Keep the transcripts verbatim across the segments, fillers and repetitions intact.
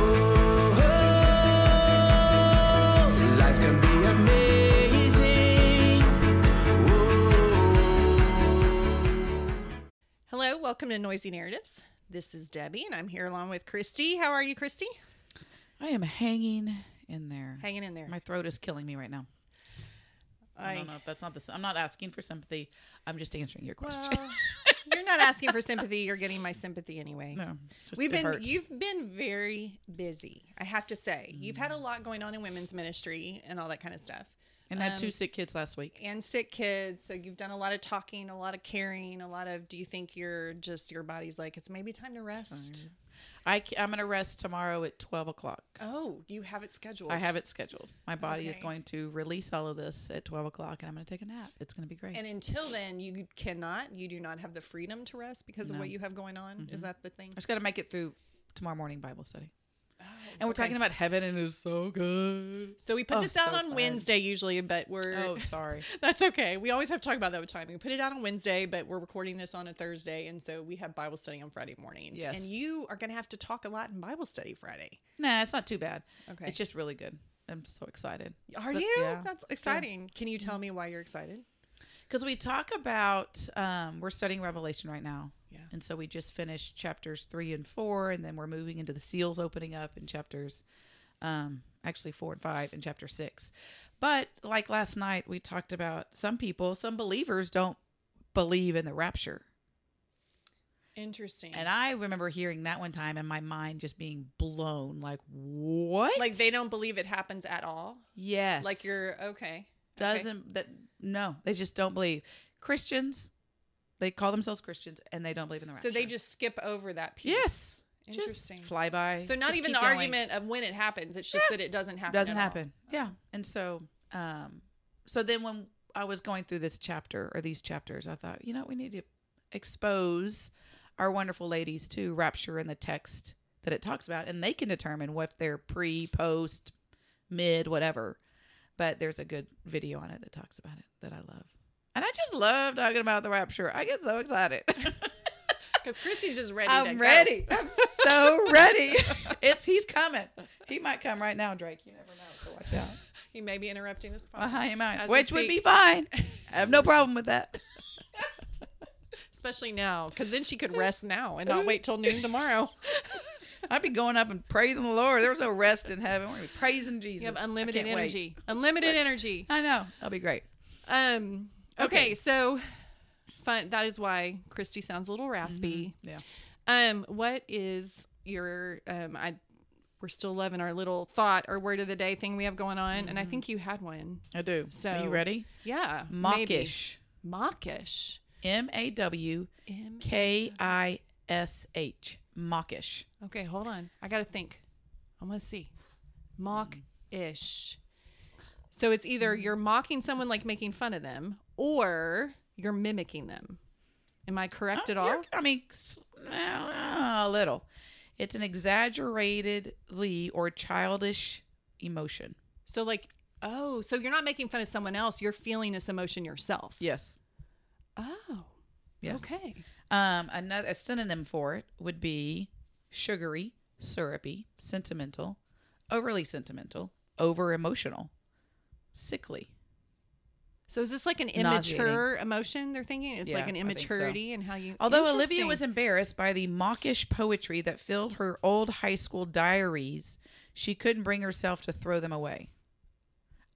Oh, oh, life can be amazing. Hello, welcome to Noisy Narratives. This is Debbie, and I'm here along with Christy. How are you, Christy? I am hanging in there. Hanging in there. My throat is killing me right now. I, I don't know if that's not the... I'm not asking for sympathy. I'm just answering your question. Well, you're not asking for sympathy. You're getting my sympathy anyway. No, just We've been. Hurts. You've been very busy, I have to say. Mm. You've had a lot going on in women's ministry and all that kind of stuff. And um, had two sick kids last week. And sick kids. So you've done a lot of talking, a lot of caring, a lot of, do you think you're just, your body's like, it's maybe time to rest? I, I'm going to rest tomorrow at twelve o'clock. Oh, you have it scheduled. I have it scheduled. My body okay. is going to release all of this at twelve o'clock, and I'm going to take a nap. It's going to be great. And until then, you cannot, you do not have the freedom to rest because no. of what you have going on. Mm-hmm. Is that the thing? I just got to make it through tomorrow morning Bible study. Oh, and we're okay. talking about heaven, and it's so good. So we put oh, this out so on fun. Wednesday usually, but we're... Oh, sorry. That's okay. We always have to talk about that with time. We put it out on Wednesday, but we're recording this on a Thursday, and so we have Bible study on Friday mornings. Yes. And you are going to have to talk a lot in Bible study Friday. Nah, it's not too bad. Okay. It's just really good. I'm so excited. Are but, you? Yeah. That's exciting. Yeah. Can you tell me why you're excited? Because we talk about... Um, we're studying Revelation right now. Yeah. And so we just finished chapters three and four, and then we're moving into the seals opening up in chapters, um, actually four and five in chapter six. But like last night, we talked about some people, some believers don't believe in the rapture. Interesting. And I remember hearing that one time and my mind just being blown. Like, what? Like they don't believe it happens at all? Yes. Like you're, okay. Doesn't, okay. that? No, they just don't believe. Christians. They call themselves Christians, and they don't believe in the rapture. So they just skip over that piece. Yes. Interesting. Just fly by. So not just even the going. argument of when it happens. It's just yeah. that it doesn't happen Doesn't happen. All. Yeah. And so um, so then when I was going through this chapter or these chapters, I thought, you know, we need to expose our wonderful ladies to rapture in the text that it talks about, and they can determine what they're pre, post, mid, whatever. But there's a good video on it that talks about it that I love. And I just love talking about the rapture. I get so excited. Because Christy's just ready. I'm to ready. Go. I'm so ready. It's He's coming. He might come right now, Drake. You never know. So watch out. He may be interrupting this podcast. Uh-huh, he might. Which would be fine. I have no problem with that. Especially now. Because then she could rest now and not wait till noon tomorrow. I'd be going up and praising the Lord. There was no rest in heaven. We're going to be praising Jesus. You have unlimited energy. Wait. Unlimited like, energy. I know. That'll be great. Um... Okay, so fun. That is why Christy sounds a little raspy. Mm-hmm. Yeah. Um. What is your um? I we're still loving our little thought or word of the day thing we have going on, mm-hmm. and I think you had one. I do. So are you ready? Yeah. Mawkish. Maybe. Mawkish. M A W K I S H. Mawkish. Okay, hold on. I gotta think. I'm gonna see. Mawkish. So it's either you're mocking someone, like making fun of them, or you're mimicking them. Am I correct oh, at all? I mean, a little. It's an exaggeratedly or childish emotion. So like, oh, so you're not making fun of someone else. You're feeling this emotion yourself. Yes. Oh. Yes. Okay. Um, another a synonym for it would be sugary, syrupy, sentimental, overly sentimental, over-emotional. Sickly. So is this like an immature emotion they're thinking? It's yeah, like an immaturity and so. how you... Although Olivia was embarrassed by the mawkish poetry that filled her old high school diaries, she couldn't bring herself to throw them away.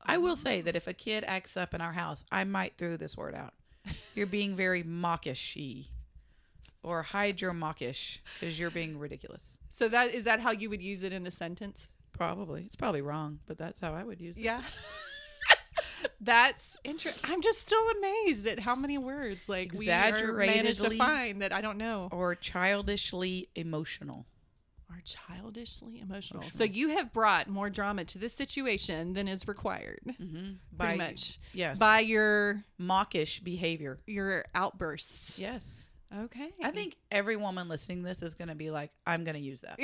I will say that if a kid acts up in our house, I might throw this word out. You're being very mawkishy. Or hide your mawkish because you're being ridiculous. So that is that how you would use it in a sentence? Probably. It's probably wrong, but that's how I would use it. Yeah. That's interesting. I'm just still amazed at how many words like we managed to find that I don't know. Or childishly emotional. Or are childishly emotional. emotional. So you have brought more drama to this situation than is required. Mm-hmm. By, pretty much. Yes. By your... mawkish behavior. Your outbursts. Yes. Okay. I think every woman listening to this is going to be like, I'm going to use that.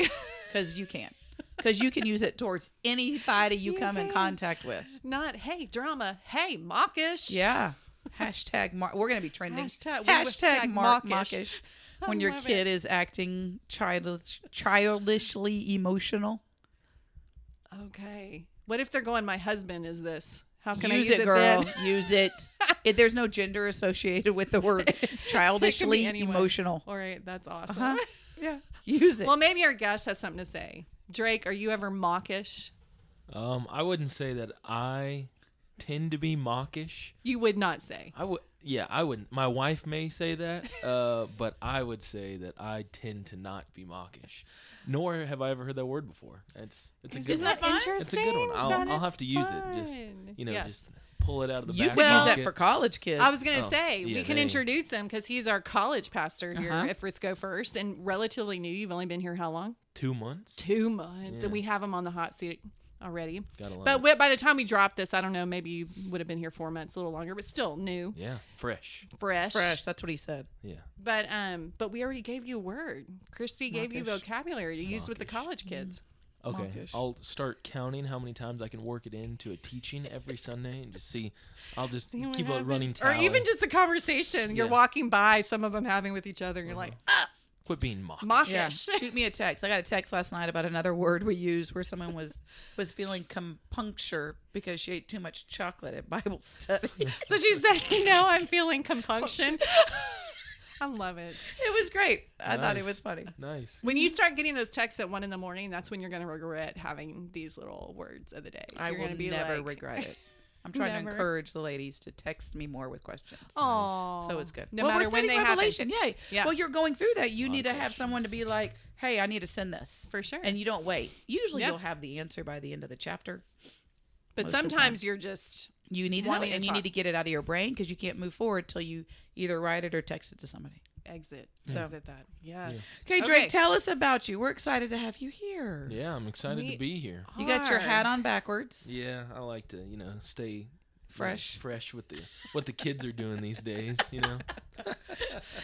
Because you can. Because you can use it towards anybody you, you come can. in contact with. Not, hey, drama. Hey, mawkish. Yeah. Hashtag Mark. We're going to be trending. Hashtag, Hashtag Mark Mawkish. When your kid it. is acting childish, childishly emotional. Okay. What if they're going, my husband is this? How can use I use it, it girl? Then? Use it. If there's no gender associated with the word childishly emotional. All right. That's awesome. Uh-huh. Yeah. Use it. Well, maybe our guest has something to say. Drake, are you ever mawkish? Um, I wouldn't say that I... tend to be mawkish. You would not say. I would. Yeah, I wouldn't. My wife may say that, uh, but I would say that I tend to not be mawkish. Nor have I ever heard that word before. It's it's a good Isn't one. That interesting? It's a good one. I'll, I'll have to use fun. it. Just you know, yes. just pull it out of the. You back can use that for college kids. I was gonna oh, say yeah, we can they... introduce him because he's our college pastor here uh-huh. at Frisco First and relatively new. You've only been here how long? Two months. Two months, yeah. And we have him on the hot seat already. But we, by the time we dropped this, I don't know, maybe you would have been here four months, a little longer, but still new. Yeah. Fresh. Fresh. Fresh. That's what he said. Yeah. But um, but we already gave you a word. Christy gave Mawkish. you vocabulary to Mawkish. use with the college kids. Okay. Mawkish. I'll start counting how many times I can work it into a teaching every Sunday and just see. I'll just see keep a running tally. Or even just a conversation. Yeah. You're walking by, some of them having with each other, and you're uh-huh. like, ah! Quit being mawkish. mawkish. Yeah. Shoot me a text. I got a text last night about another word we used where someone was was feeling compuncture because she ate too much chocolate at Bible study. So she said, you know, I'm feeling compunction. I love it. It was great. I nice. thought it was funny. Nice. When you start getting those texts at one in the morning, that's when you're going to regret having these little words of the day. So I you're will be never like... regret it. I'm trying Never. to encourage the ladies to text me more with questions. Oh, so it's good. No well, matter we're when they Revelation. Happen. Yay. Yeah. Well, you're going through that. You Long need to questions. have someone to be like, hey, I need to send this. For sure. And you don't wait. Usually yep. you'll have the answer by the end of the chapter. But Most sometimes you're just You need to know it, and talk. you need to get it out of your brain because you can't move forward until you either write it or text it to somebody. Exit. So. Exit that. Yes. yes. Okay, Drake, okay. tell us about you. We're excited to have you here. Yeah, I'm excited we to be here. Are. You got your hat on backwards. Yeah, I like to, you know, stay fresh, you know, fresh with the what the kids are doing these days, you know.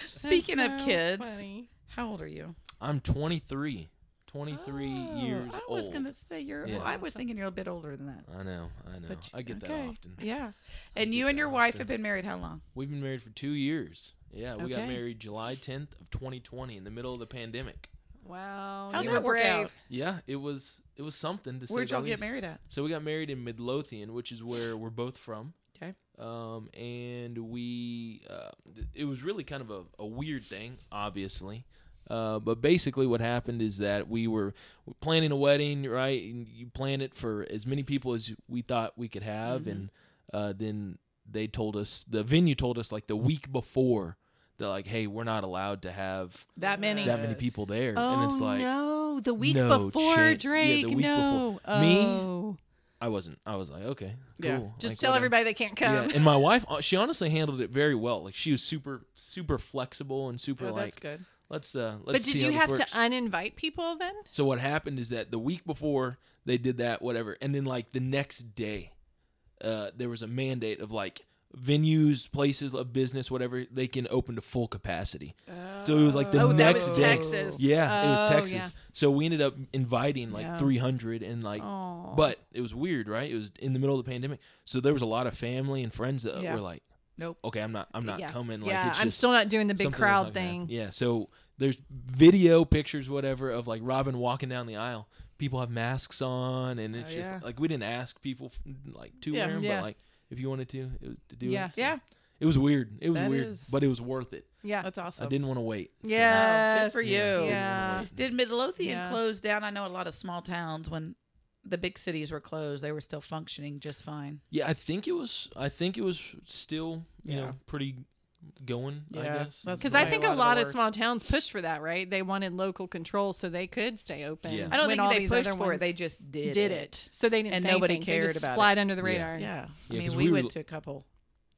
Speaking so of kids, funny. how old are you? I'm twenty-three. twenty-three oh, years old. I was going to say you're yeah. I was thinking you're a bit older than that. I know. I know. You, I get okay. that often. Yeah. And you and your wife often. have been married how long? We've been married for two years. Yeah, we okay. got married July tenth of twenty twenty in the middle of the pandemic. Wow. How'd that work out? Yeah, it was it was something to say. Where'd y'all get married at? So we got married in Midlothian, which is where we're both from. Okay. Um and we uh, it was really kind of a, a weird thing, obviously. Uh, but basically what happened is that we were planning a wedding, right? And you plan it for as many people as we thought we could have. Mm-hmm. And uh, then they told us, the venue told us like the week before, they're like, hey, we're not allowed to have that many, that many people there. Oh, and it's like, no, the week no before, chance. Drake, yeah, the week no. Before. Oh. Me? I wasn't. I was like, okay, cool. Yeah. Just like, tell whatever. everybody they can't come. Yeah. And my wife, she honestly handled it very well. Like she was super, super flexible and super oh, like. That's good. Let's uh let's But did see you have works. to uninvite people then? So what happened is that the week before they did that, whatever, and then like the next day, uh, there was a mandate of like venues, places of business, whatever, they can open to full capacity. Oh. So it was like the oh, next that was day. Texas. Yeah, oh, it was Texas. Yeah. So we ended up inviting like yeah. three hundred and like, oh. but it was weird, right? It was in the middle of the pandemic, so there was a lot of family and friends that yeah. were like. Nope. Okay, I'm not. I'm not yeah. coming. Like, yeah, it's I'm just still not doing the big crowd thing. Yeah. So there's video, pictures, whatever, of like Robin walking down the aisle. People have masks on, and it's oh, just yeah. like we didn't ask people like to yeah, wear them, yeah. but like if you wanted to, it, to do yeah. it. So yeah. It was weird. It was that weird, is. but it was worth it. Yeah, that's awesome. I didn't want to wait. So. Yeah, good for you. Yeah. yeah. Did Midlothian yeah. close down? I know a lot of small towns when. The big cities were closed. They were still functioning just fine. Yeah, I think it was. I think it was still, you yeah. know, pretty going. Yeah, I guess because I think a lot, lot of, of small towns pushed for that, right? They wanted local control so they could stay open. Yeah. I don't when think they pushed for it. They just did. Did it. it. So they didn't. And say nobody anything. cared they just about flied it. Flied under the radar. Yeah. yeah. yeah I mean, we, we went li- to a couple.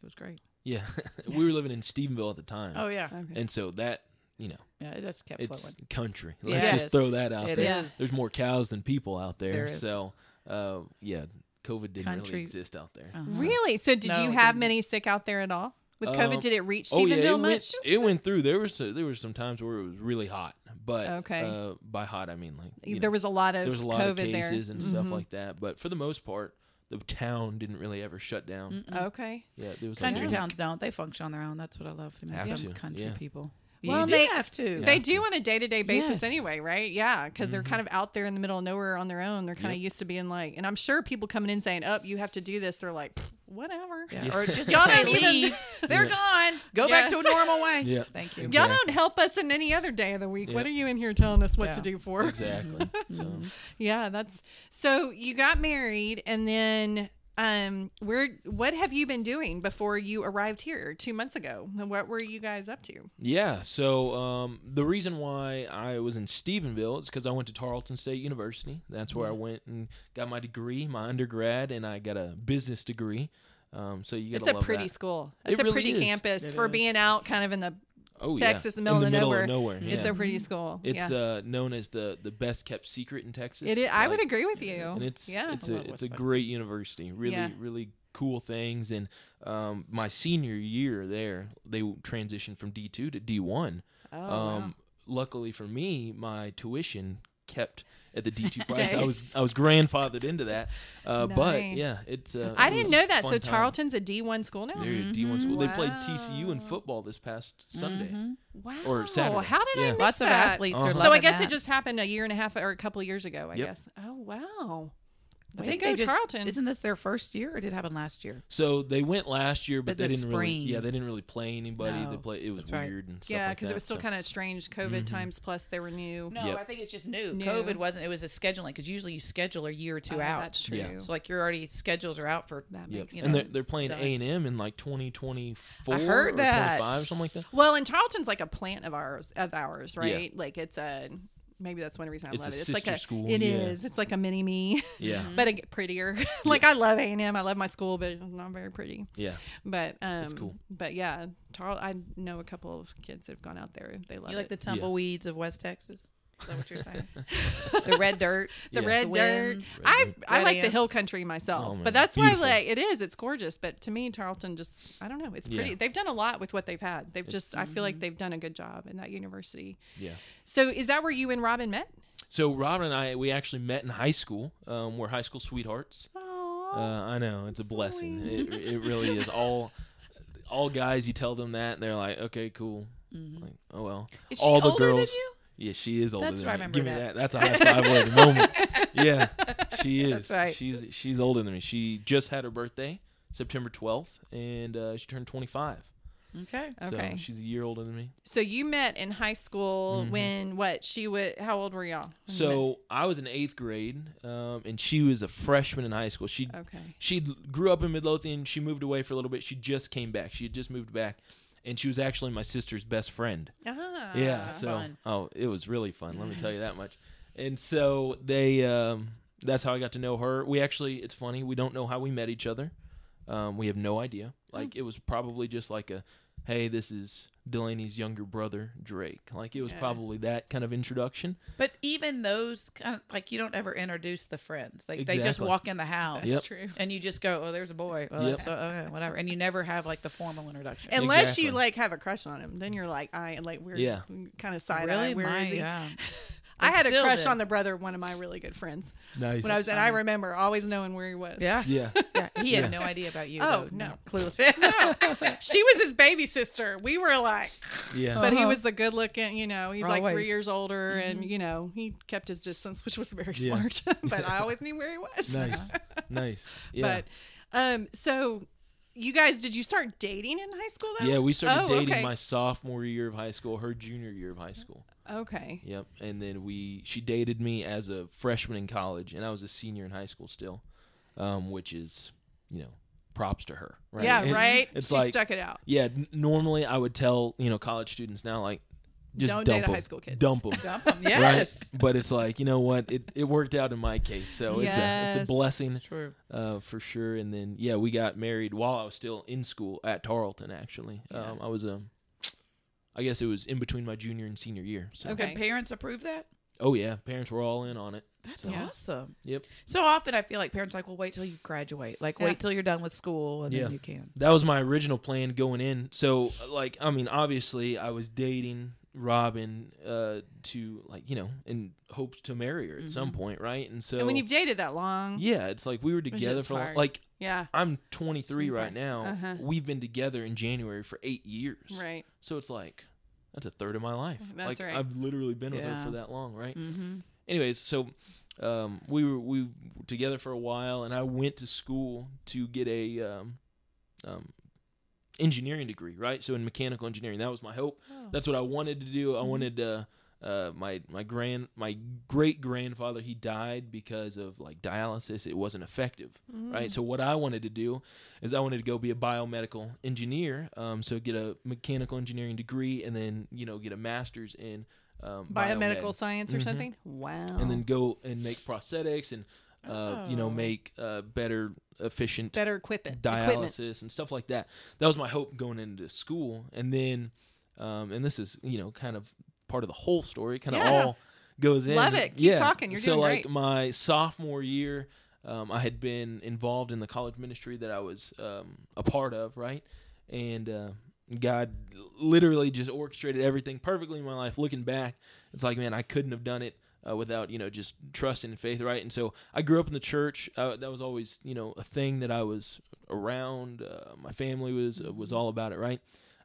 It was great. Yeah, we were living in Stephenville at the time. Oh yeah. Okay. And so that, you know. Yeah, it just kept it's flowing. It's country. Let's yes. just throw that out it there. Is. There's more cows than people out there. There is. So, uh, yeah, COVID didn't country. really exist out there. Uh-huh. Really? So did no, you have many sick out there at all? With COVID, um, did it reach Stephenville oh yeah, it much? Went, it went through. There was a, there were some times where it was really hot, but okay. uh, by hot I mean like you there know, was a lot of there was a lot COVID of cases there. and mm-hmm. stuff like that. But for the most part, the town didn't really ever shut down. Mm-mm. Okay, yeah, there was country like, towns yeah. don't. They function on their own. That's what I love. They have some to. country yeah. people. Well, you they have to. They do on a day-to-day basis yes. anyway, right? Yeah, because mm-hmm. they're kind of out there in the middle of nowhere on their own. They're kind yep. of used to being like, and I'm sure people coming in saying, "Oh, you have to do this." They're like, "Whatever," yeah. or just y'all don't leave. They're yeah. gone. Go yes. back to a normal way. Yeah, thank you. Exactly. Y'all don't help us in any other day of the week. Yep. What are you in here telling us what yeah. to do for? Exactly. So. Yeah, that's so. You got married, and then. Um, where what have you been doing before you arrived here two months ago? And what were you guys up to? Yeah, so um, the reason why I was in Stephenville is because I went to Tarleton State University. That's where I went and got my degree, my undergrad, and I got a business degree. Um, so you gotta love that. It's a pretty school. It's a pretty campus for being out kind of in the Oh, Texas, yeah. the middle, in the of, middle nowhere. of nowhere. Yeah. It's a pretty school. It's yeah. uh, known as the, the best kept secret in Texas. It is, like, I would agree with you. And it's yeah. it's a, it's a great university. Really, yeah. really cool things. And um, my senior year there, they transitioned from D two to D one. Oh, um, wow. Luckily for me, my tuition kept at the D two price. I was I was grandfathered into that. Uh, nice. But yeah, it's uh, I it didn't know that. So Tarleton's time. a D one school now? They're a D one mm-hmm. school. Wow. They played T C U in football this past Sunday. Mm-hmm. Wow. Or Saturday. How did yeah. I miss Lots that? Lots of athletes uh-huh. are loving So I guess that. it just happened a year and a half or a couple of years ago, I yep. guess. Oh, wow. I think they go just, Tarleton. Isn't this their first year, or did it happen last year? So they went last year, but, but they the didn't spring. really. Yeah, they didn't really play anybody. No, they play. It was right. weird and stuff. Yeah, because like it was still so. kind of strange. COVID mm-hmm. times plus they were new. No, yep. I think it's just new. new. COVID wasn't. It was a scheduling because usually you schedule a year or two oh, out. That's true. Yeah. So like your already schedules are out for that. Yep. Makes and sense. they're they're playing A and M in like twenty twenty-four I heard or that. twenty-five or something like that. Well, and Tarleton's like a plant of ours of ours, right? Yeah. Like it's a. Maybe that's one reason I it's love it. It's like a school. It yeah. is. It's like a mini me. Yeah. But I get prettier. like yeah. I love A and M. I love my school, but it's not very pretty. Yeah. But um. It's cool. But yeah, Charles. I know a couple of kids that have gone out there. They love. You like it. the tumbleweeds yeah. of West Texas. Is that what you're saying? the red dirt, the yeah. red the dirt. I red I like amps. the hill country myself, oh, but that's Beautiful. why like it is. It's gorgeous, but to me, Tarleton just I don't know. It's pretty. Yeah. They've done a lot with what they've had. They've it's, just mm-hmm. I feel like they've done a good job in that university. Yeah. So is that where you and Robin met? So Robin and I we actually met in high school. Um, we're high school sweethearts. Aww, uh, I know it's a sweet. blessing. It it really is. All all guys, you tell them that, and they're like, okay, cool. Mm-hmm. Like, oh well. Is she all the older girls. Than you? Yeah, she is older That's than me. I remember Give me that. that. That's a high five at the moment. Yeah, she is. That's right. She's she's older than me. She just had her birthday, September twelfth, and uh, she turned twenty-five. Okay. So okay. she's a year older than me. So you met in high school mm-hmm. when what? She was how old were y'all? So I was in eighth grade, um, and she was a freshman in high school. She okay. She grew up in Midlothian. She moved away for a little bit. She just came back. She had just moved back. And she was actually my sister's best friend. Ah, yeah, so fun. oh, it was really fun. Let me tell you that much. And so they, um, that's how I got to know her. We actually, it's funny, we don't know how we met each other. Um, we have no idea. Like mm. it was probably just like a, hey, this is Delaney's younger brother, Drake. Like it was yeah. probably that kind of introduction. But even those, kind of, like you don't ever introduce the friends. Like exactly. they just walk in the house. That's yep. true. And you just go, oh, there's a boy. Oh, yep. that's, okay, whatever. And you never have like the formal introduction. Unless exactly. you like have a crush on him, then you're like, I like we're yeah. kind of side really? eye. Where my, is he? Yeah. I had a crush did. on the brother of one of my really good friends. Nice. When I was, and I remember always knowing where he was. Yeah, yeah. yeah. He had yeah. no idea about you. Oh though. no, clueless. no. She was his baby sister. We were like, yeah. But uh-huh. he was the good looking. You know, he's always. like three years older, mm-hmm. and you know, he kept his distance, which was very smart. Yeah. But I always knew where he was. Nice, nice. Yeah. But, um, so. You guys, did you start dating in high school, though? Yeah, we started oh, dating okay. my sophomore year of high school, her junior year of high school. Okay. Yep, and then we she dated me as a freshman in college, and I was a senior in high school still, um, which is, you know, props to her. Right? Yeah, and right? It's she like, stuck it out. Yeah, n- normally I would tell, you know, college students now, like, just Don't dump date a em. high school kid. Dump them. Dump them, yes. Right? But it's like, you know what? It it worked out in my case, so yes, it's a it's a blessing it's true. Uh, for sure. And then, yeah, we got married while I was still in school at Tarleton, actually. Yeah. Um, I was a, I guess it was in between my junior and senior year. So. Okay. And parents approved that? Oh, yeah. Parents were all in on it. That's so. Awesome. Yep. So often I feel like parents are like, well, wait till you graduate. Like, yeah. wait till you're done with school and yeah. then you can. That was my original plan going in. So, like, I mean, obviously I was dating Robin uh, to, like, you know, and hoped to marry her at mm-hmm. some point, right? And so. And when you've dated that long. Yeah. It's like we were together for hard. Like. Yeah. I'm twenty-three right now. Uh-huh. We've been together in January for eight years. Right. So it's like, that's a third of my life. That's like, right. I've literally been yeah. with her for that long, right? Mm-hmm. Anyways, so um, we were we were together for a while, and I went to school to get a um, um, engineering degree, right? So in mechanical engineering, that was my hope. Oh. That's what I wanted to do. I mm-hmm. wanted to. Uh, Uh, my my grand my great grandfather, he died because of like dialysis. It wasn't effective, mm. right? So what I wanted to do is I wanted to go be a biomedical engineer. Um, so get a mechanical engineering degree and then you know get a master's in um, biomedical biomed. science or mm-hmm. something. Wow! And then go and make prosthetics and uh, oh. you know make uh, better efficient better equipment dialysis equipment. and stuff like that. That was my hope going into school. And then um, and this is you know kind of. part of the whole story, kind of yeah. all goes in. Love it. Keep yeah. talking. You're so doing great. So, like, my sophomore year, um, I had been involved in the college ministry that I was um, a part of, right? And uh, God literally just orchestrated everything perfectly in my life. Looking back, it's like, man, I couldn't have done it uh, without, you know, just trust and faith, right? And so I grew up in the church. Uh, that was always, you know, a thing that I was around. Uh, my family was uh, was all about it, right?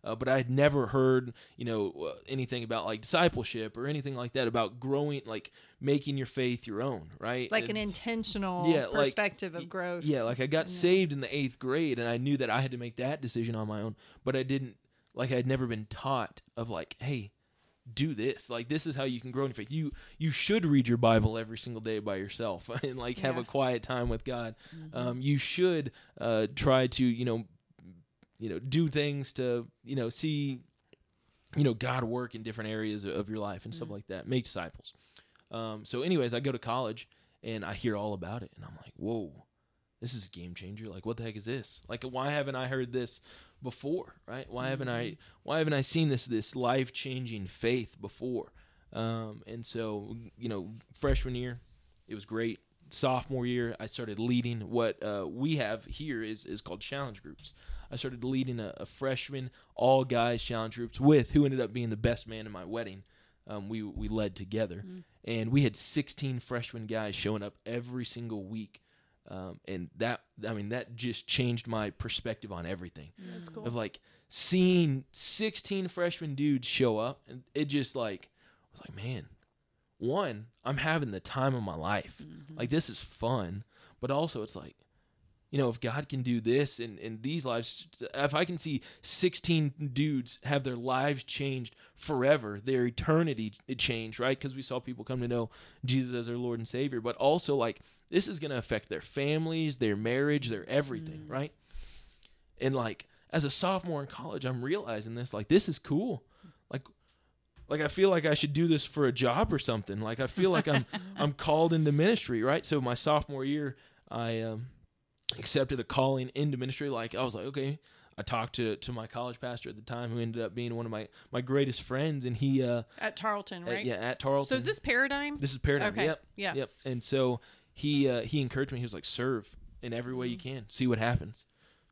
Uh, but I had never heard, you know, uh, anything about like discipleship or anything like that about growing, like making your faith your own, right? Like it's, an intentional yeah, perspective like, of growth. Yeah, like I got yeah. saved in the eighth grade, and I knew that I had to make that decision on my own. But I didn't, like I had never been taught of like, hey, do this. Like this is how you can grow in your faith. You you should read your Bible every single day by yourself and like yeah. have a quiet time with God. Mm-hmm. Um, you should uh, try to, you know. you know, do things to, you know, see, you know, God work in different areas of your life and mm-hmm. stuff like that. Make disciples. Um, so anyways, I go to college and I hear all about it and I'm like, whoa, this is a game changer. Like, what the heck is this? Like, why haven't I heard this before? Right. Why mm-hmm. haven't I, why haven't I seen this, this life changing faith before? Um, and so, you know, freshman year, it was great. Sophomore year, I started leading what uh, we have here is, is called challenge groups. I started leading a, a freshman all guys challenge groups with who ended up being the best man in my wedding. Um, we we led together, mm. and we had sixteen freshman guys showing up every single week, um, and that I mean that just changed my perspective on everything. That's cool. Of like seeing sixteen freshman dudes show up, and it just like I was like, man. One, I'm having the time of my life. Mm-hmm. Like, this is fun. But also, it's like, you know, if God can do this in, in these lives, if I can see sixteen dudes have their lives changed forever, their eternity changed, right? Because we saw people come to know Jesus as their Lord and Savior. But also, like, this is going to affect their families, their marriage, their everything, mm-hmm. right? And, like, as a sophomore in college, I'm realizing this. Like, this is cool. Like, Like, I feel like I should do this for a job or something. Like, I feel like I'm I'm called into ministry, right? So my sophomore year, I um, accepted a calling into ministry. Like, I was like, okay. I talked to, to my college pastor at the time who ended up being one of my, my greatest friends. And he... Uh, at Tarleton, right? At, yeah, at Tarleton. So is this Paradigm? This is Paradigm, okay. yep. Yeah. Yep. And so he uh, he encouraged me. He was like, serve in every way you can. See what happens.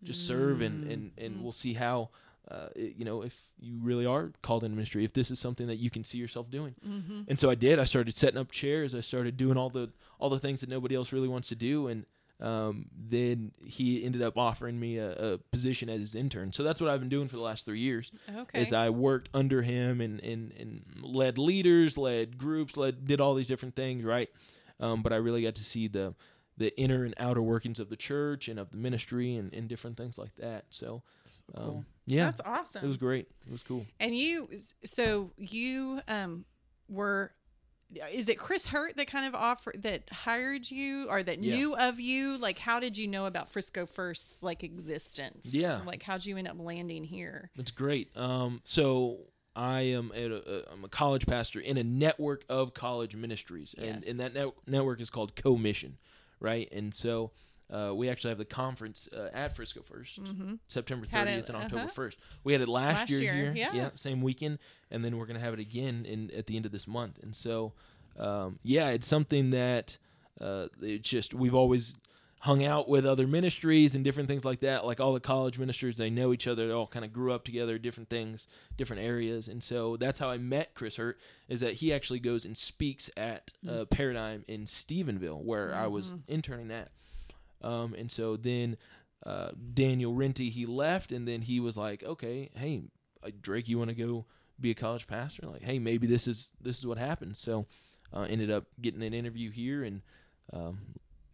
Just serve and, and, and mm-hmm. we'll see how... Uh, it, you know, if you really are called into ministry, if this is something that you can see yourself doing. Mm-hmm. And so I did. I started setting up chairs. I started doing all the all the things that nobody else really wants to do. And um, then he ended up offering me a, a position as his intern. So that's what I've been doing for the last three years. Okay. Is I worked under him and, and, and led leaders, led groups, led did all these different things, right? Um, but I really got to see the the inner and outer workings of the church and of the ministry and, and different things like that. So, so cool. um, yeah, that's awesome. It was great. It was cool. And you, so you, um, were, is it Chris Hurt that kind of offered that hired you or that yeah. knew of you? Like, how did you know about Frisco First's like existence? Yeah. Like, how'd you end up landing here? That's great. Um, so I am at a, I'm a college pastor in a network of college ministries and, yes. and that net- network is called Co Mission. Right. And so Uh, we actually have the conference uh, at Frisco First, mm-hmm. September thirtieth and October uh-huh. first. We had it last, last year, year here, yeah. yeah, same weekend, and then we're gonna have it again in at the end of this month. And so, um, yeah, it's something that uh, it's just we've always hung out with other ministries and different things like that. Like all the college ministers, they know each other. They all kind of grew up together, different things, different areas. And so that's how I met Chris Hurt, is that he actually goes and speaks at uh, Paradigm in Stephenville, where mm-hmm. I was interning at. Um, and so then uh, Daniel Renty, he left, and then he was like, okay, hey, Drake, you want to go be a college pastor? Like, hey, maybe this is this is what happened. So uh, ended up getting an interview here, and um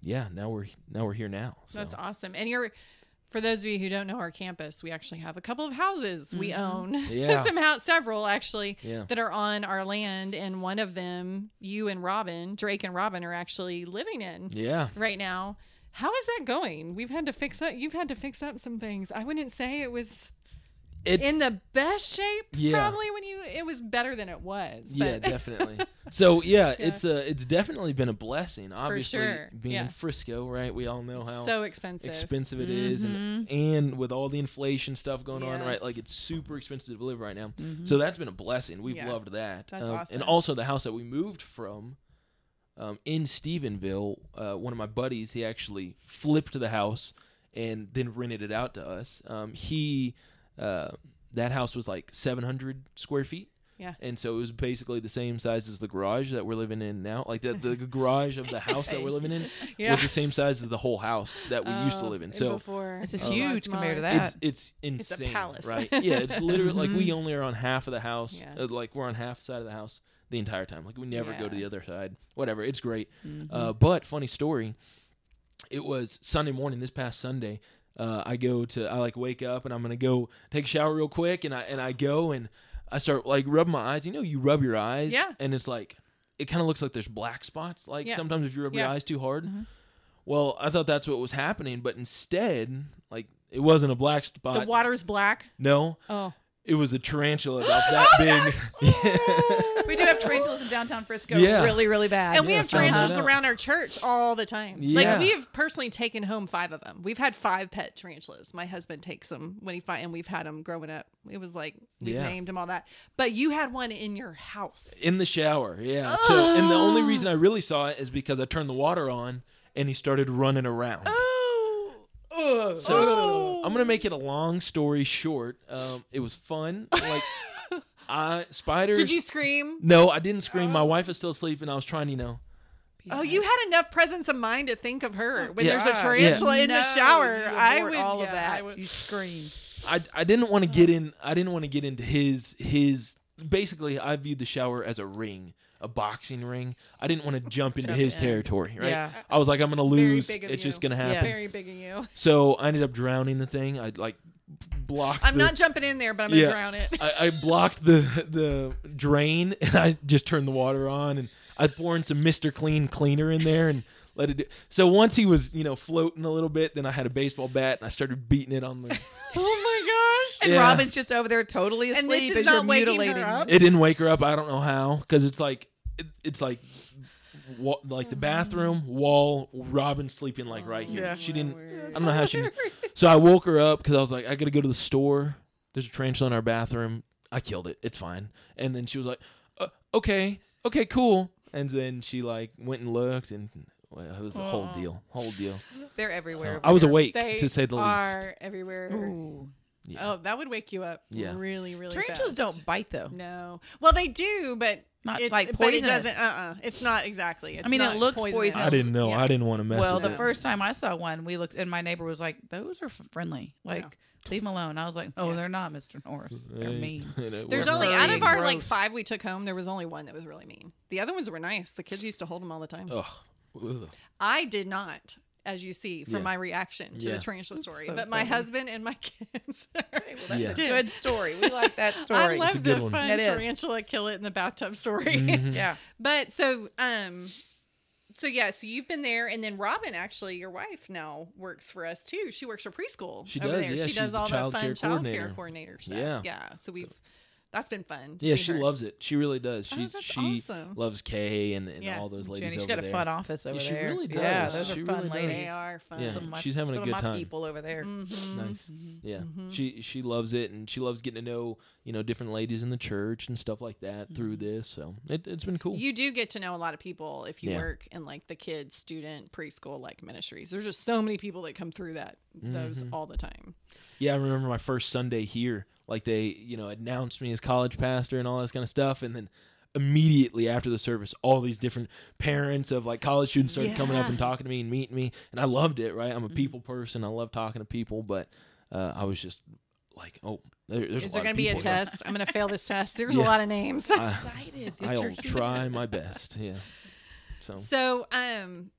yeah, now we're now we're here now. So. That's awesome. And you're, for those of you who don't know our campus, we actually have a couple of houses mm-hmm. we own. Yeah. Some house, several actually yeah. that are on our land, and one of them, you and Robin, Drake and Robin, are actually living in. Yeah. Right now, how is that going? We've had to fix up. You've had to fix up some things. I wouldn't say it was it, in the best shape. Yeah. Probably when you, it was better than it was. But. Yeah, definitely. So yeah, yeah, it's a it's definitely been a blessing. Obviously, sure. being yeah. in Frisco, right? We all know how so expensive expensive it mm-hmm. is, and and with all the inflation stuff going yes. on, right? Like it's super expensive to live right now. Mm-hmm. So that's been a blessing. We've yeah. loved that. That's um, awesome. And also the house that we moved from, um, in Stephenville, uh, one of my buddies, he actually flipped the house and then rented it out to us. Um, he uh, that house was like seven hundred square feet. Yeah. And so it was basically the same size as the garage that we're living in now. Like the, the garage of the house that we're living in yeah. was the same size as the whole house that we uh, used to live in. So it's just uh, huge compared to that. It's, it's insane. It's a palace. Right? Yeah. It's literally like we only are on half of the house. Yeah. Uh, like we're on half side of the house the entire time. Like we never yeah. go to the other side, whatever. It's great. Mm-hmm. Uh, but funny story. It was Sunday morning, this past Sunday. Uh, I go to, I like wake up and I'm going to go take a shower real quick. And I, and I go and I start like rubbing my eyes. You know, you rub your eyes yeah. and it's like, it kind of looks like there's black spots. Like yeah. sometimes if you rub yeah. your eyes too hard. Mm-hmm. Well, I thought that's what was happening, but instead, like it wasn't a black spot. The water's black? No. Oh. It was a tarantula about that big. Oh, we do have tarantulas in downtown Frisco yeah. really, really bad. And yeah, we have tarantulas around our church all the time. Yeah. Like, we have personally taken home five of them. We've had five pet tarantulas. My husband takes them when he finds, and we've had them growing up. It was like, we yeah. named them all that. But you had one in your house. In the shower, yeah. Oh. So, and the only reason I really saw it is because I turned the water on, and he started running around. Oh. So oh. I'm gonna make it a long story short. Um, it was fun. Like I spiders. Did you scream? No, I didn't scream. Oh. My wife is still sleeping. I was trying, you know. Oh, you had enough presence of mind to think of her when yeah. there's a tarantula yeah. in no, the shower. I would all yeah, of that. I would, you scream. I I didn't want to get in. I didn't want to get into his his. Basically, I viewed the shower as a ring. A boxing ring. I didn't want to jump into jump his in. territory, right? Yeah. I was like, I'm going to lose. It's you. just going to happen. Yeah. Very big of you. So I ended up drowning the thing. I like blocked. I'm the, not jumping in there, but I'm going to yeah, drown it. I, I blocked the the drain, and I just turned the water on, and I poured some Mister Clean cleaner in there, and let it. Do. So once he was, you know, floating a little bit, then I had a baseball bat, and I started beating it on the. And yeah. Robin's just over there totally asleep, and this is as not you're mutilating. Her up? It didn't wake her up. I don't know how, because it's like. It's like wa- like the bathroom wall, Robin sleeping like right here. Yeah. She didn't, I don't know how she, so I woke her up because I was like, I got to go to the store. There's a tarantula in our bathroom. I killed it. It's fine. And then she was like, uh, okay, okay, cool. And then she like went and looked, and well, it was a whole deal, whole deal. They're everywhere. So I was awake they to say the least. They are everywhere. Ooh. Yeah. Oh, that would wake you up yeah. really, really tarantulas fast. Don't bite, though. No. Well, they do, but not it's, like poisonous. But it doesn't, uh-uh. It's not exactly. It's I mean, it looks poisonous. poisonous. I didn't know. Yeah. I didn't want to mess well, with it. Well, the first time I saw one, we looked, and my neighbor was like, those are friendly. Like, yeah. leave them alone. I was like, oh, yeah. they're not, Mister Norris. They're mean. There's only, out of our, gross. like, five we took home, there was only one that was really mean. The other ones were nice. The kids used to hold them all the time. Ugh. I did not. As you see from yeah. my reaction to yeah. the tarantula story. So but my funny. husband and my kids. Right, well, that's yeah. a good story. We like that story. I love the one. fun it tarantula is. kill it in the bathtub story. Mm-hmm. yeah. But so, um, so yeah, so you've been there. And then Robin, actually, your wife now works for us too. She works for preschool she over does, there. Yeah, she does all the fun child care coordinator stuff. Yeah. yeah. So we've... So. that's been fun. Yeah, she her. loves it. She really does. She's, oh, she awesome. loves Kay and, and yeah. all those ladies Jenny, over there. She's got a fun office over yeah, there. She really does. Yeah, those she are fun really ladies. They are fun. Yeah. Some my, she's having some a good of my time. people over there. Mm-hmm. Nice. Mm-hmm. Yeah, mm-hmm. she she loves it, and she loves getting to know you know different ladies in the church and stuff like that mm-hmm. through this. So it, it's been cool. You do get to know a lot of people if you yeah. work in like the kids, student, preschool like ministries. There's just so many people that come through that those mm-hmm. all the time. Yeah, I remember my first Sunday here. Like they, you know, announced me as college pastor and all this kind of stuff. And then immediately after the service, all these different parents of like college students started yeah. coming up and talking to me and meeting me. And I loved it, right? I'm a people person. I love talking to people. But uh, I was just like, oh, there, there's Is a there lot of people. Is there going to be a here. test? I'm going to fail this test. There's yeah. a lot of names. I'm excited. I'll try my best. Yeah. So, so um,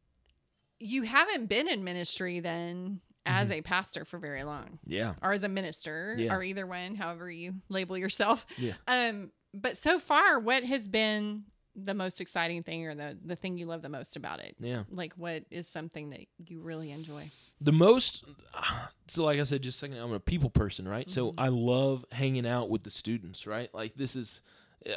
you haven't been in ministry then. As a pastor for very long. Yeah. Or as a minister yeah. or either one, however you label yourself. Yeah. Um, but so far, what has been the most exciting thing or the, the thing you love the most about it? Yeah. Like what is something that you really enjoy? The most, so like I said, just a second, I'm a people person, right? Mm-hmm. So I love hanging out with the students, right? Like this is,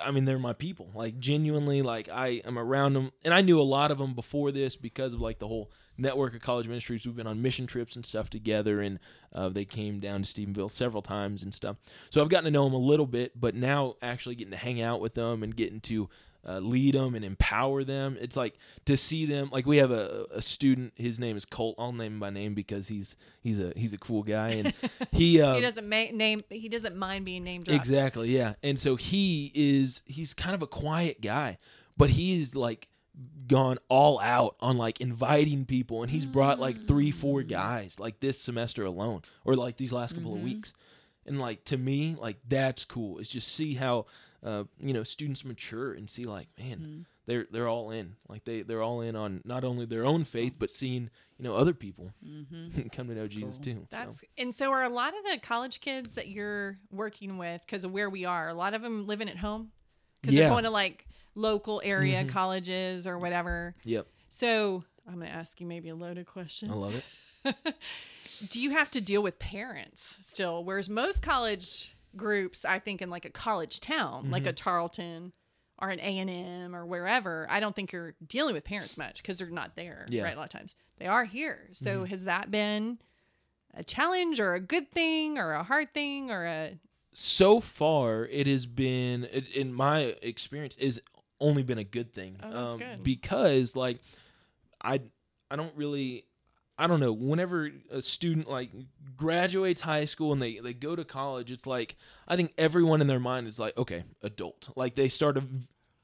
I mean, they're my people. Like genuinely, like I am around them. And I knew a lot of them before this because of like the whole network of college ministries. We've been on mission trips and stuff together, and uh, they came down to Stephenville several times and stuff. So I've gotten to know them a little bit, but now actually getting to hang out with them and getting to uh, lead them and empower them. It's like to see them. Like we have a, a student. His name is Colt. I'll name him by name because he's he's a he's a cool guy, and he uh, he doesn't ma- name he doesn't mind being name dropped. Exactly, yeah. And so he is he's kind of a quiet guy, but he is like. Gone all out on like inviting people, and he's brought like three four guys like this semester alone or like these last couple mm-hmm. of weeks, and like to me like that's cool. It's just see how uh you know students mature and see like man mm-hmm. they're they're all in like they they're all in on not only their own faith but seeing you know other people mm-hmm. come to know that's Jesus cool. too that's so. And so are a lot of the college kids that you're working with, because of where we are, a lot of them living at home because yeah. they're going to like local area mm-hmm. colleges or whatever. Yep. So I'm going to ask you maybe a loaded question. I love it. Do you have to deal with parents still? Whereas most college groups, I think in like a college town, mm-hmm. like a Tarleton or an A and M or wherever, I don't think you're dealing with parents much because they're not there. Yeah. Right. A lot of times they are here. So mm-hmm. has that been a challenge or a good thing or a hard thing or a... So far it has been, it, in my experience, is only been a good thing. Oh, that's um, good. Because like I I don't really I don't know whenever a student like graduates high school and they, they go to college, it's like I think everyone in their mind is like, okay, adult, like they start ev-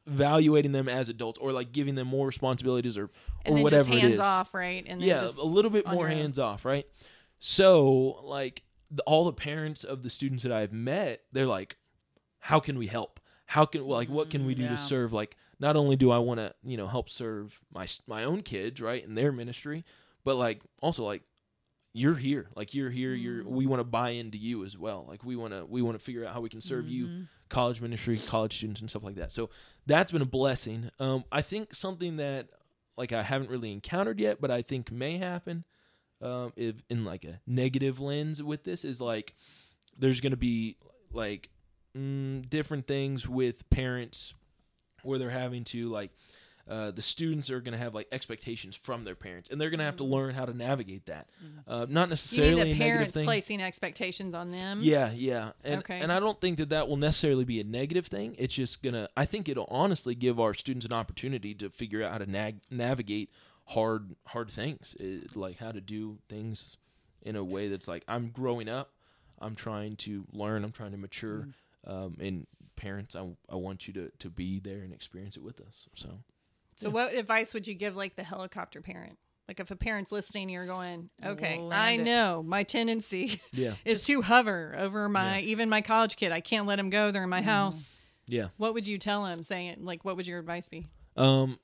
evaluating them as adults or like giving them more responsibilities or, or whatever it is. And then just hands off, right? And then yeah, just a little bit more hands off, right? So like the, all the parents of the students that I've met, they're like, how can we help? How can, like, what can we do yeah. to serve? Like, not only do I want to, you know, help serve my my own kids, right, in their ministry, but, like, also, like, you're here. Like, you're here. Mm-hmm. You're. We want to buy into you as well. Like, we want to we want to figure out how we can serve mm-hmm. you, college ministry, college students, and stuff like that. So that's been a blessing. Um, I think something that, like, I haven't really encountered yet, but I think may happen um, if in, like, a negative lens with this is, like, there's going to be, like, Mm, different things with parents where they're having to like uh, the students are going to have like expectations from their parents, and they're going to have to learn how to navigate that. Uh, not necessarily you mean the a negative thing. Parents placing expectations on them. Yeah, yeah. And, okay. and I don't think that that will necessarily be a negative thing. It's just going to, I think it'll honestly give our students an opportunity to figure out how to na- navigate hard, hard things, it, like how to do things in a way that's like, I'm growing up, I'm trying to learn, I'm trying to mature. Mm. Um, and parents, I, I want you to, to be there and experience it with us. So, so yeah. what advice would you give, like the helicopter parent? Like if a parent's listening, you're going, okay, Land I it. know my tendency yeah. is to hover over my, yeah. even my college kid. I can't let him go. They're in my mm. house. Yeah. What would you tell him saying, like, what would your advice be? Um,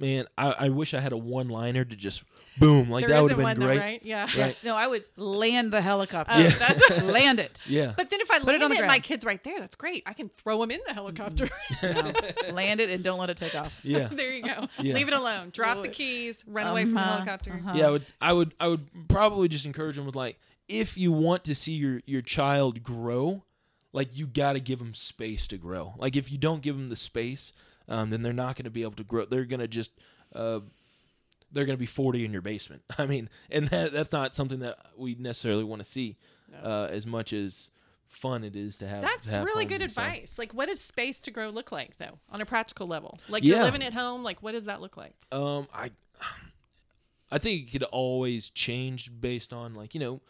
man, I, I wish I had a one-liner to just boom, like there that would have been one, great. Though, right? Yeah. Right. No, I would land the helicopter. Oh, yeah. that's, land it. Yeah. But then if I Put land it, on the it my kids right there, that's great. I can throw them in the helicopter. Mm-hmm. No. Land it and don't let it take off. Yeah. There you go. Yeah. Leave it alone. Drop Roll the it. keys. Run um, away from uh, the helicopter. Uh-huh. Yeah, I would, I would. I would probably just encourage them with like, if you want to see your your child grow, like you got to give them space to grow. Like if you don't give them the space, um, then they're not going to be able to grow. They're going to just uh, they're going to be forty in your basement. I mean, and that that's not something that we necessarily want to see no. uh, as much as fun it is to have. That's to have really good advice. Stuff. Like, what does space to grow look like though, on a practical level? Like yeah. you're living at home. Like, what does that look like? Um, I I think it could always change based on like you know.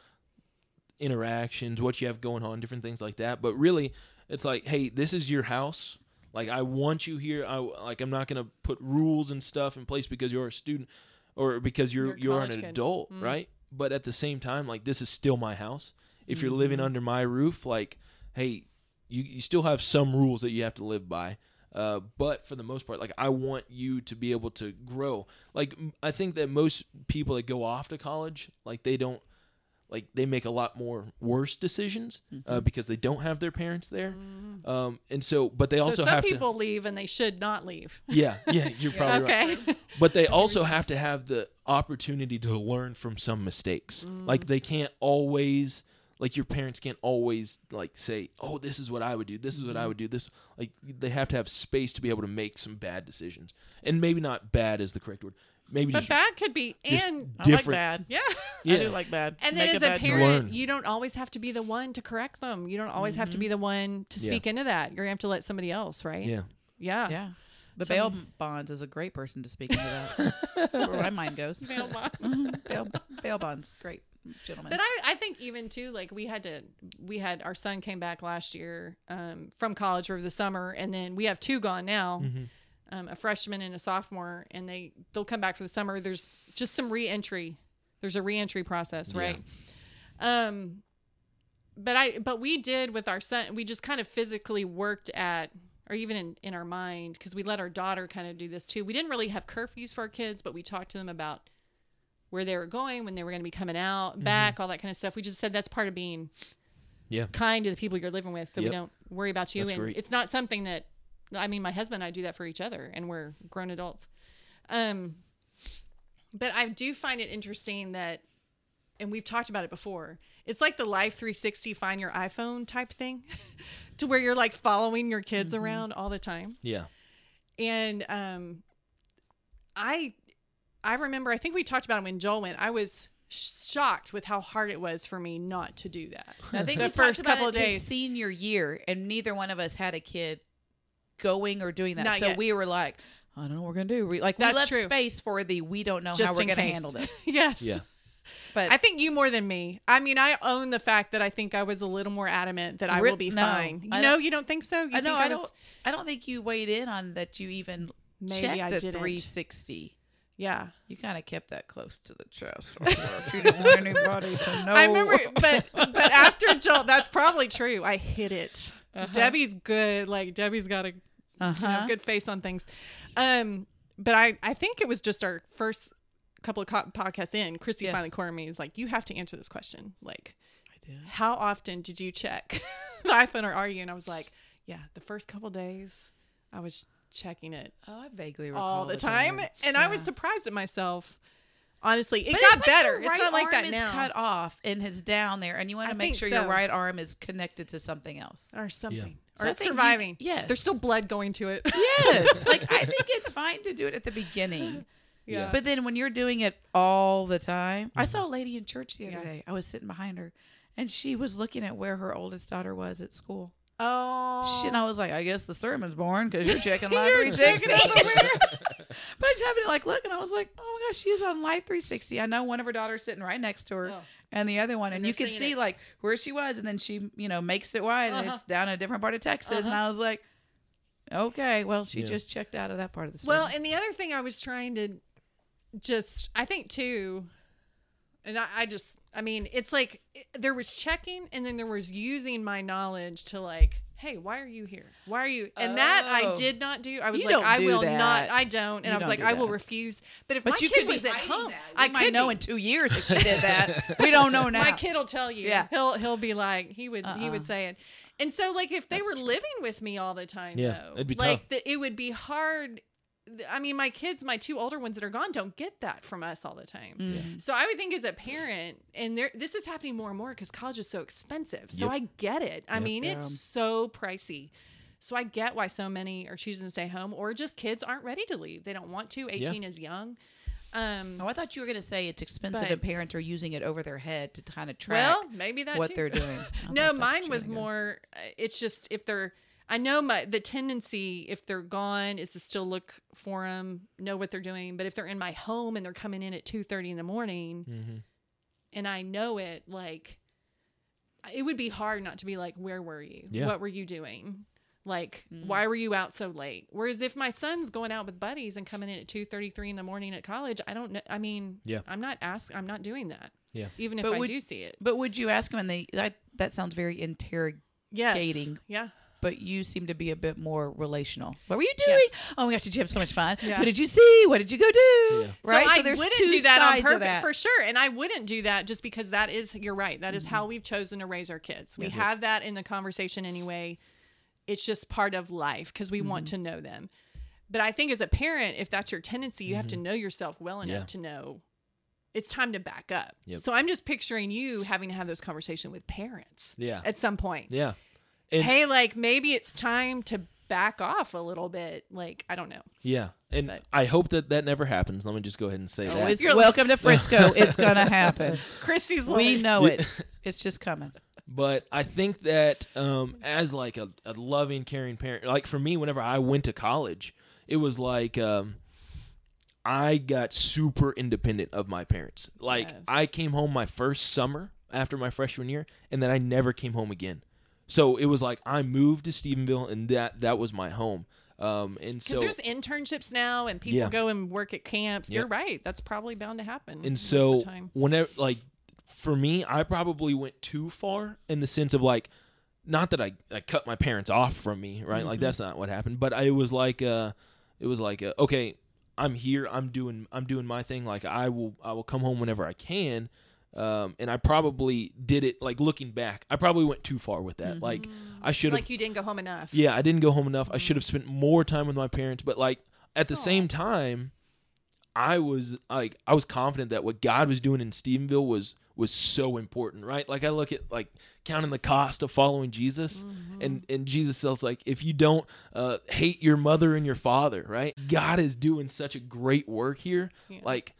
interactions, what you have going on, different things like that. But really, it's like, hey, this is your house. Like, I want you here. I like, I'm not gonna put rules and stuff in place because you're a student or because you're you're, you're an kid. adult, mm. right? But at the same time, like, this is still my house. If you're mm. living under my roof, like, hey, you you still have some rules that you have to live by. Uh, but for the most part, like, I want you to be able to grow. Like, I think that most people that go off to college, like, they don't. Like they make a lot more worse decisions mm-hmm. uh, because they don't have their parents there, mm-hmm. um, and so. But they so also some have people to, leave, and they should not leave. Yeah, yeah, you're probably okay. right. But they also have to have the opportunity to learn from some mistakes. Mm. Like they can't always, like your parents can't always like say, "Oh, this is what I would do. This is what mm-hmm. I would do." This like they have to have space to be able to make some bad decisions, and maybe not bad is the correct word. Maybe but bad could be and I different. like bad. Yeah. yeah. I do like bad. And then Make as a parent, choice. You don't always have to be the one to correct them. You don't always mm-hmm. have to be the one to speak yeah. into that. You're going to have to let somebody else, right? Yeah. Yeah. Yeah. The so, bail bonds is a great person to speak into that. That's where my mind goes. Bail bonds. Mm-hmm. Bail, bail bonds. Great gentlemen. But I, I think even too, like we had to, we had, our son came back last year um, from college over the summer. And then we have two gone now. Mm-hmm. Um, a freshman and a sophomore, and they they'll come back for the summer. There's just some re-entry. There's a re-entry process, right? Yeah. Um, but I but we did with our son. We just kind of physically worked at, or even in, in our mind, because we let our daughter kind of do this too. We didn't really have curfews for our kids, but we talked to them about where they were going, when they were going to be coming out, mm-hmm. back, all that kind of stuff. We just said that's part of being yeah. kind to the people you're living with, so yep. we don't worry about you. That's and great. It's not something that. I mean, my husband and I do that for each other, and we're grown adults. Um, but I do find it interesting that, and we've talked about it before, it's like the Life three sixty, find your iPhone type thing to where you're like following your kids mm-hmm. around all the time. Yeah. And um, I, I remember, I think we talked about it when Joel went, I was shocked with how hard it was for me not to do that. I think the we first couple of days, senior year, and neither one of us had a kid going or doing that. Not so yet. We were like, I don't know what we're going to do. We, like, That's we left true. space for the, we don't know Just how we're going to handle this. yes. Yeah. But I think you more than me. I mean, I own the fact that I think I was a little more adamant that I will be no, fine. You know, you don't think so? You I know. I, I don't, was, I don't think you weighed in on that. You even maybe checked I the didn't. three sixty. Yeah. You kind of kept that close to the chest. You didn't want anybody to know. I remember, but, but after Joel, that's probably true. I hid it. Uh-huh. Debbie's good. Like Debbie's got a, Uh-huh. You know, good face on things. Um, but I, I think it was just our first couple of co- podcasts in. Christy yes. finally cornered me. He was like, you have to answer this question. Like, I did. How often did you check the iPhone or are you? And I was like, yeah, the first couple of days I was checking it. Oh, I vaguely recall. All the time. time. And yeah. I was surprised at myself. Honestly, it but got it's like better. Right it's not like that now. Your right arm is cut off and is down there, and you want to I make sure so. your right arm is connected to something else. Or something. Yeah. Or so it's surviving. You, yes. There's still blood going to it. Yes. Like, I think it's fine to do it at the beginning. Yeah. But then when you're doing it all the time. Mm-hmm. I saw a lady in church the other yeah. day. I was sitting behind her, and she was looking at where her oldest daughter was at school. Oh. Shit, and I was like, I guess the sermon's born because you're checking Live you're three sixty. Checking but I just happened to like look, and I was like, oh my gosh, she is on Live three sixty. I know one of her daughters sitting right next to her, oh. and the other one, and, and you could see it. Like where she was, and then she, you know, makes it wide, uh-huh. and it's down in a different part of Texas, uh-huh. and I was like, okay, well, she yeah. just checked out of that part of the sermon. Well, and the other thing I was trying to just, I think too, and I, I just. I mean, it's like there was checking and then there was using my knowledge to like, hey, why are you here? Why are you? And oh. that I did not do. I was you like, I will that. not. I don't. And you I was like, I will refuse. But if but my you kid was at home, I might know be. in two years if she did that. We don't know now. My kid will tell you. Yeah. He'll he'll be like, he would uh-uh. he would say it. And so like if they That's were true. living with me all the time, yeah, though, it'd be like tough. The, it would be hard. I mean, my kids, my two older ones that are gone, don't get that from us all the time. Yeah. So I would think as a parent, and there, this is happening more and more because college is so expensive. So yep. I get it. I yep. mean, yeah. it's so pricey. So I get why so many are choosing to stay home, or just kids aren't ready to leave. They don't want to. eighteen yeah. is young. Um, oh, I thought you were going to say it's expensive but, and parents are using it over their head to kind of track well, maybe that what too. They're doing. No, mine was more, it's just if they're, I know my the tendency if they're gone is to still look for them, know what they're doing. But if they're in my home and they're coming in at two thirty in the morning mm-hmm. and I know it, like, it would be hard not to be like, where were you? Yeah. What were you doing? Like, mm-hmm. why were you out so late? Whereas if my son's going out with buddies and coming in at two thirty-three in the morning at college, I don't know. I mean, yeah. I'm not ask, I'm not doing that. Yeah. Even if but I would, do see it. But would you ask them? And they, that, that sounds very interrogating. Yes. Yeah. But you seem to be a bit more relational. What were you doing? Yes. Oh my gosh, did you have so much fun? Yeah. What did you see? What did you go do? Yeah. Right? So, so I there's wouldn't two do that sides on purpose that. For sure. And I wouldn't do that just because that is, you're right. That is mm-hmm. how we've chosen to raise our kids. We yes. have that in the conversation anyway. It's just part of life because we mm-hmm. want to know them. But I think as a parent, if that's your tendency, you mm-hmm. have to know yourself well enough yeah. to know it's time to back up. Yep. So I'm just picturing you having to have those conversations with parents yeah. at some point. Yeah. And hey, like maybe it's time to back off a little bit. Like, I don't know. Yeah. And but. I hope that that never happens. Let me just go ahead and say oh, that. You're welcome to Frisco. It's going to happen. Christy's like, we know it. It's just coming. But I think that um, as like a, a loving, caring parent, like for me, whenever I went to college, it was like um, I got super independent of my parents. Like yes. I came home my first summer after my freshman year, and then I never came home again. So it was like I moved to Stephenville, and that, that was my home. Um, and so there's internships now, and people yeah. go and work at camps. Yep. You're right; that's probably bound to happen. And so whenever, like for me, I probably went too far in the sense of like, not that I, I cut my parents off from me, right? Mm-hmm. Like that's not what happened. But I, it was like, uh, it was like, uh, okay, I'm here, I'm doing, I'm doing my thing. Like I will, I will come home whenever I can. Um, and I probably did it, like, looking back, I probably went too far with that. Mm-hmm. Like, I should have... Like, you didn't go home enough. Yeah, I didn't go home enough. Mm-hmm. I should have spent more time with my parents. But, like, at the Aww. Same time, I was, like, I was confident that what God was doing in Stephenville was, was so important, right? Like, I look at, like, counting the cost of following Jesus. Mm-hmm. And, and Jesus tells, like, if you don't uh, hate your mother and your father, right? God is doing such a great work here. Yeah. Like...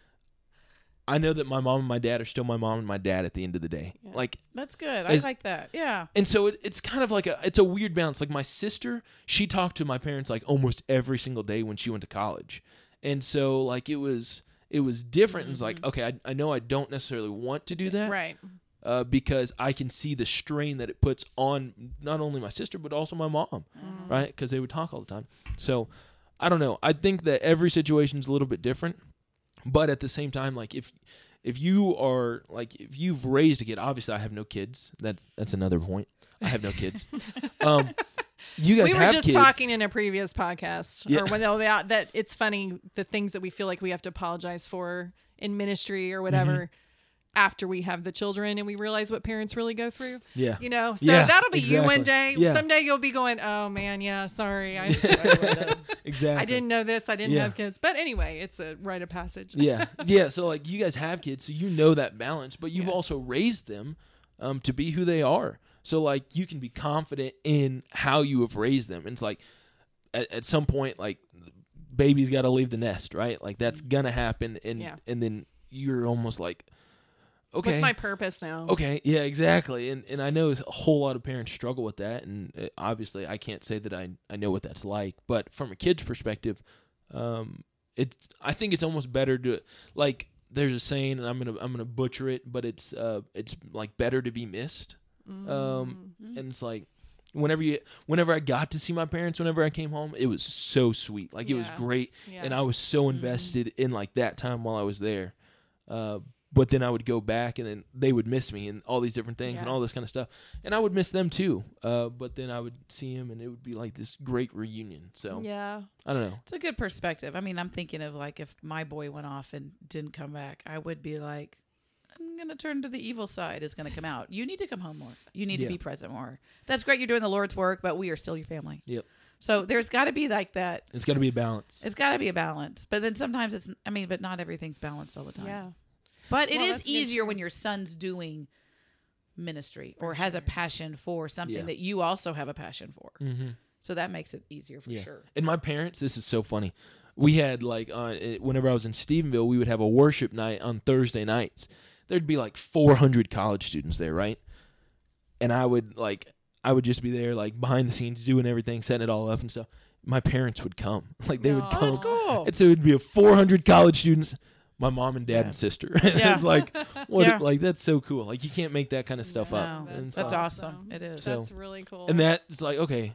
I know that my mom and my dad are still my mom and my dad at the end of the day. Yeah. Like that's good. I like that. Yeah. And so it, it's kind of like a it's a weird balance. Like my sister, she talked to my parents like almost every single day when she went to college, and so like it was it was different. Mm-hmm. It's like okay, I, I know I don't necessarily want to do that, right? Uh, because I can see the strain that it puts on not only my sister but also my mom, mm-hmm. right? Because they would talk all the time. So I don't know. I think that every situation's a little bit different. But at the same time, like if if you are like if you've raised a kid, obviously I have no kids. That's that's another point. I have no kids. Um, you guys, we were have just kids. Talking in a previous podcast, yeah. or when about that it's funny the things that we feel like we have to apologize for in ministry or whatever. Mm-hmm. After we have the children and we realize what parents really go through, yeah, you know, so yeah, that'll be exactly. you one day. Yeah. Someday you'll be going, oh man, yeah, sorry, I, I exactly. I didn't know this. I didn't yeah. have kids, but anyway, it's a rite of passage. yeah, yeah. So like, you guys have kids, so you know that balance, but you've yeah. also raised them um, to be who they are. So like, you can be confident in how you have raised them. And it's like, at, at some point, like, baby's got to leave the nest, right? Like that's gonna happen, and yeah. and then you're almost like. Okay. What's my purpose now? Okay, yeah, exactly. And and I know a whole lot of parents struggle with that, and uh, obviously I can't say that I, I know what that's like, but from a kid's perspective, um, it's I think it's almost better to like there's a saying, and I'm gonna I'm gonna butcher it, but it's uh it's like better to be missed, mm-hmm. um, and it's like whenever you whenever I got to see my parents, whenever I came home, it was so sweet, like yeah. it was great, yeah. and I was so invested mm-hmm. in like that time while I was there, uh. But then I would go back, and then they would miss me and all these different things yeah. and all this kind of stuff. And I would miss them, too. Uh, but then I would see them, and it would be like this great reunion. So, yeah, I don't know. It's a good perspective. I mean, I'm thinking of, like, if my boy went off and didn't come back, I would be like, I'm going to turn to the evil side is going to come out. You need to come home more. You need yeah. to be present more. That's great. You're doing the Lord's work, but we are still your family. Yep. So there's got to be like that. It's got to be a balance. It's got to be a balance. But then sometimes it's, I mean, but not everything's balanced all the time. Yeah. But it well, is easier when your son's doing ministry or has sure. a passion for something yeah. that you also have a passion for. Mm-hmm. So that makes it easier for yeah. sure. And my parents, this is so funny. We had like, uh, whenever I was in Stephenville, we would have a worship night on Thursday nights. There'd be like four hundred college students there, right? And I would like, I would just be there like behind the scenes doing everything, setting it all up and stuff. My parents would come. Like they Aww. would come. Oh, that's cool. And so it would be a four hundred college students, my mom and dad yeah. and sister. And yeah. it's like, what, yeah. like, that's so cool. Like you can't make that kind of stuff no, up. That's, that's awesome. awesome. It is. So, that's really cool. And that's like, okay.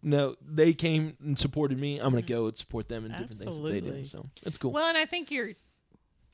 No, they came and supported me. I'm going to go and support them in different Absolutely. things that they do. So that's cool. Well, and I think you're,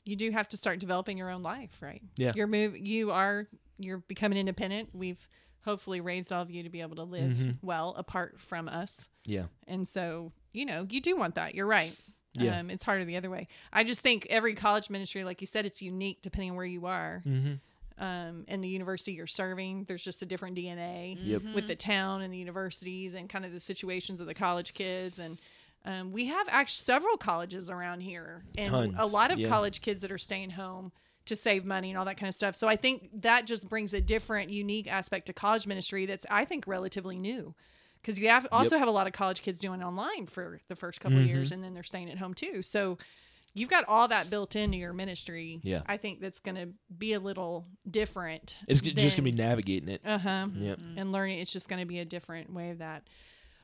you do have to start developing your own life, right? Yeah. You're move. You are. You're becoming independent. We've hopefully raised all of you to be able to live mm-hmm. well apart from us. Yeah. And so you know you do want that. You're right. Yeah. Um, it's harder the other way. I just think every college ministry, like you said, it's unique depending on where you are. Mm-hmm. Um, and the university you're serving, there's just a different D N A yep. with the town and the universities and kind of the situations of the college kids. And um, we have actually several colleges around here and Tons. a lot of yeah. college kids that are staying home to save money and all that kind of stuff. So I think that just brings a different, unique aspect to college ministry that's, I think, relatively new. Because you have also yep. have a lot of college kids doing online for the first couple mm-hmm. of years, and then they're staying at home too. So you've got all that built into your ministry. Yeah. I think that's going to be a little different. It's than, just going to be navigating it. Uh-huh. Mm-hmm. Yep. And learning. It's just going to be a different way of that.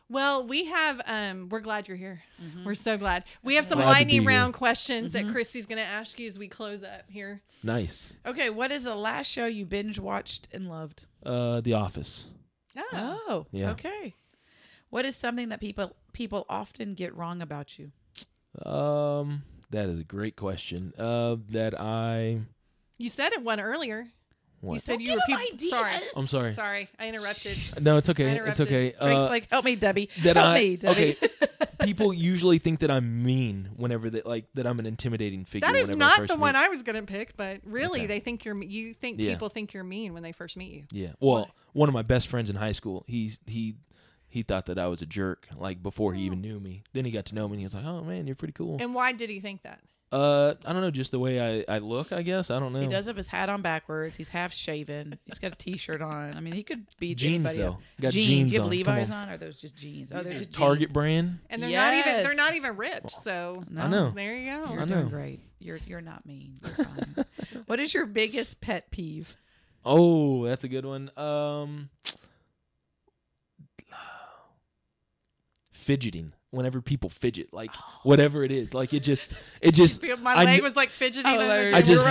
Well, we have, um, we're glad you're here. Mm-hmm. We're so glad. We have some glad lightning round here. questions mm-hmm. that Christy's going to ask you as we close up here. Nice. Okay. What is the last show you binge watched and loved? Uh, The Office. Oh. Oh. Yeah. Okay. What is something that people, people often get wrong about you? Um... That is a great question. Uh, that I. You said it one earlier. What? You said Don't you were people. Sorry, I'm sorry. Sorry, I interrupted. No, it's okay. It's okay. Uh, Drake's like, help me, Debbie. That help I, me, Debbie. Okay. People usually think that I'm mean whenever that, like, that I'm an intimidating figure. That is not the meet. one I was gonna pick, but really, okay. they think you're. You think yeah. people think you're mean when they first meet you. Yeah. Well, what? one of my best friends in high school, he's he. He thought that I was a jerk, like, before he even knew me. Then he got to know me, and he was like, oh, man, you're pretty cool. And why did he think that? Uh, I don't know, just the way I, I look, I guess. I don't know. He does have his hat on backwards. He's half-shaven. He's got a T-shirt on. I mean, he could be jeans, anybody though. Up. Got jeans, jeans on. Do you have Levi's on. on, or are those just jeans? Oh, they're just Target jeans. brand. And they're yes. not even they're not even ripped, so no. I know. There you go. You're I know. doing great. You're, you're not mean. You're fine. What is your biggest pet peeve? Oh, that's a good one. Um... Fidgeting. Whenever people fidget, like oh. whatever it is, like it just, it just. My I, leg was like fidgeting. Oh, I just,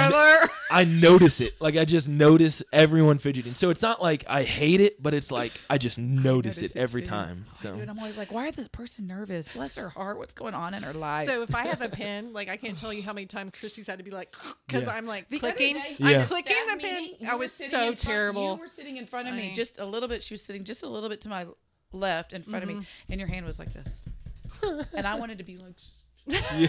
I notice it. Like I just notice everyone fidgeting. So it's not like I hate it, but it's like I just notice, I notice it, it every too. time. Oh, so dude, I'm always like, why is this person nervous? Bless her heart. What's going on in her life? So if I have a pen, like I can't tell you how many times Christy's had to be like, because yeah. I'm like the clicking, day, I'm yeah. clicking the pen. I was so terrible. You were sitting in front of I, me just a little bit. She was sitting just a little bit to my left in front mm-hmm. of me, and your hand was like this. And I wanted to be like, yeah.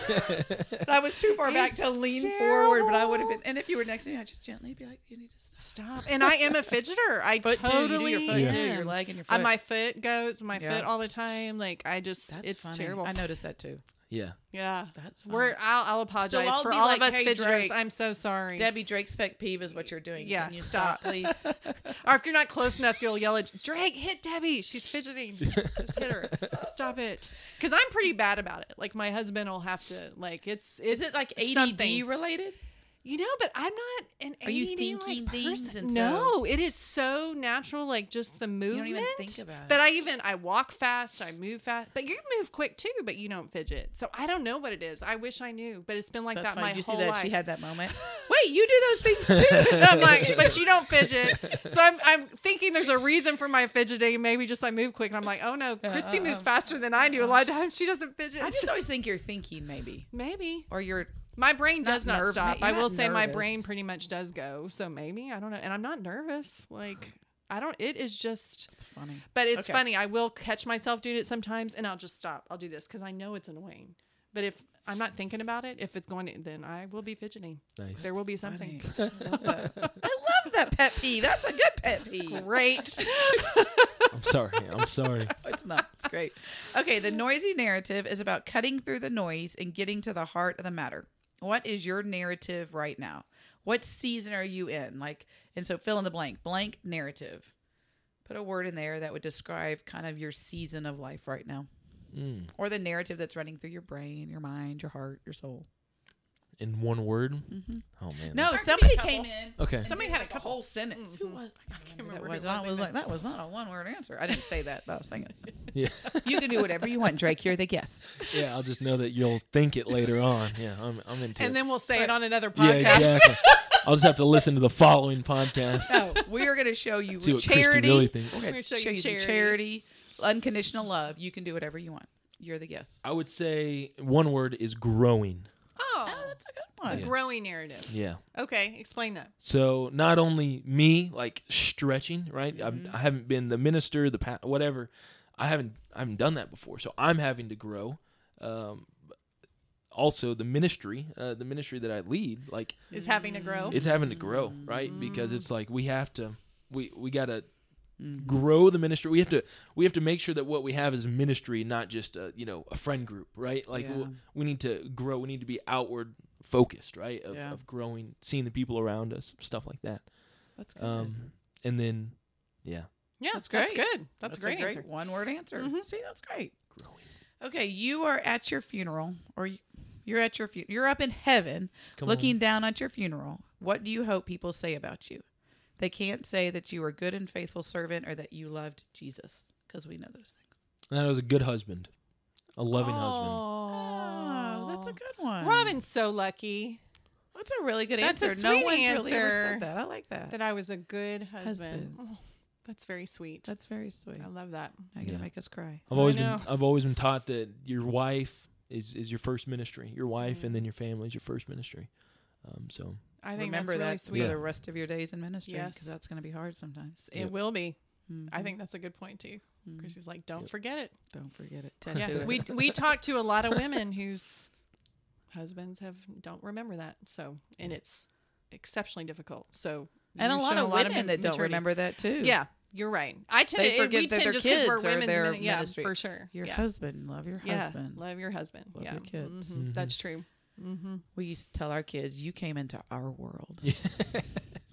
but I was too far it's back to lean terrible. forward. But I would have been. And if you were next to me, I'd just gently be like, "You need to stop." stop. And I am a fidgeter. I foot totally do. You do your foot yeah. too, your leg and your foot. And my foot goes, my yeah. foot all the time. Like I just, That's it's funny. terrible. I noticed that too. Yeah. Yeah. That's where I'll, I'll apologize so I'll for all like, of us hey, fidgeters. Drake, I'm so sorry. Debbie, Drake's pet peeve is what you're doing. Yeah. Can you stop, please? Or if you're not close enough, you'll yell at Drake, hit Debbie. She's fidgeting. Just hit her. Stop it. Because I'm pretty bad about it. Like my husband will have to, like, it's, it's. Is it like A D D something. related? You know, but I'm not an Are you thinking like things and No, so? It is so natural, like just the movement. You don't even think about it. But I even, I walk fast, I move fast. But you move quick too, but you don't fidget. So I don't know what it is. I wish I knew, but it's been like That's that funny. my Did you whole see that? life. She had that moment. Wait, you do those things too. And I'm like, but you don't fidget. So I'm I'm thinking there's a reason for my fidgeting. Maybe just I move quick. And I'm like, oh no, Christy uh, uh, moves uh, faster than uh, I do. Uh, a lot of times she doesn't fidget. I just always think you're thinking maybe. Maybe. Or you're... My brain does not, not stop. I will say nervous. my brain pretty much does go. So maybe, I don't know. And I'm not nervous. Like, I don't, it is just. It's funny. But it's okay. funny. I will catch myself doing it sometimes and I'll just stop. I'll do this because I know it's annoying. But if I'm not thinking about it, if it's going to, then I will be fidgeting. Nice. There will be something. I love that. I love that pet peeve. That's a good pet peeve. Great. I'm sorry. I'm sorry. It's not. It's great. Okay. The noisy narrative is about cutting through the noise and getting to the heart of the matter. What is your narrative right now? What season are you in? Like, and so fill in the blank, blank narrative. Put a word in there that would describe kind of your season of life right now. Mm. Or the narrative that's running through your brain, your mind, your heart, your soul. In one word? Mm-hmm. Oh, man. No, somebody came in. Okay. Somebody had like a couple. whole sentence. Mm-hmm. Who was? I can't remember. That was, I was like, that was not a one-word answer. I didn't say that, but I was saying it. Yeah. You can do whatever you want, Drake. You're the guest. Yeah, I'll just know that you'll think it later on. Yeah, I'm, I'm into and it. Then we'll say right. it on another podcast. Yeah, exactly. I'll just have to listen to the following podcast. No, we are going to show you charity. Kristen really thinks. We're going to show you charity. charity. Unconditional love. You can do whatever you want. You're the guest. I would say one word is growing. Oh, oh that's a good one. A yeah. growing narrative. Yeah. Okay, explain that. So not only me, like stretching, right? Mm-hmm. I haven't been the minister, the pa- whatever. I haven't, I haven't done that before. So I'm having to grow. Um, also, the ministry, uh, the ministry that I lead, like is having to grow. It's having to grow, right? Mm-hmm. Because it's like we have to, we we gotta. Mm-hmm. Grow the ministry. We have to. We have to make sure that what we have is ministry, not just a, you know a friend group, right? Like yeah. we, we need to grow. We need to be outward focused, right? Of, yeah. of growing, seeing the people around us, stuff like that. That's good. Um, and then, yeah, yeah, that's great. That's good. That's, that's a great, great answer. One word answer. Mm-hmm. See, that's great. Growing. Okay, you are at your funeral, or you're at your fu- you're up in heaven, Come looking on. down at your funeral. What do you hope people say about you? They can't say that you were a good and faithful servant or that you loved Jesus, because we know those things. And I was a good husband, a loving Aww. husband. Oh, that's a good one. Robin's so lucky. That's a really good that's answer. A sweet no one's answer really ever said that. I like that. That I was a good husband. husband. Oh, that's very sweet. That's very sweet. I love that. You're gonna yeah. make us cry. I've always been I've always been taught that your wife is, is your first ministry. Your wife mm-hmm. and then your family is your first ministry. Um, so. I think remember that's really that sweet. For the rest of your days in ministry, because yes. that's going to be hard sometimes. It yep. will be. Mm-hmm. I think that's a good point too. Mm-hmm. Chrissy's like, don't yep. forget it. Don't forget it. Tend yeah. to it. We we talk to a lot of women whose husbands have don't remember that. So and it's exceptionally difficult. So and a lot of a lot women of that don't remember that too. Yeah, you're right. I tend they to forget we that tend their kids we're are their mini- ministry. Yeah, for sure. Your yeah. husband, love your husband, yeah. love your husband, love yeah. your kids. Mm-hmm. Mm-hmm. That's true. Mm-hmm. We used to tell our kids, you came into our world. Yeah.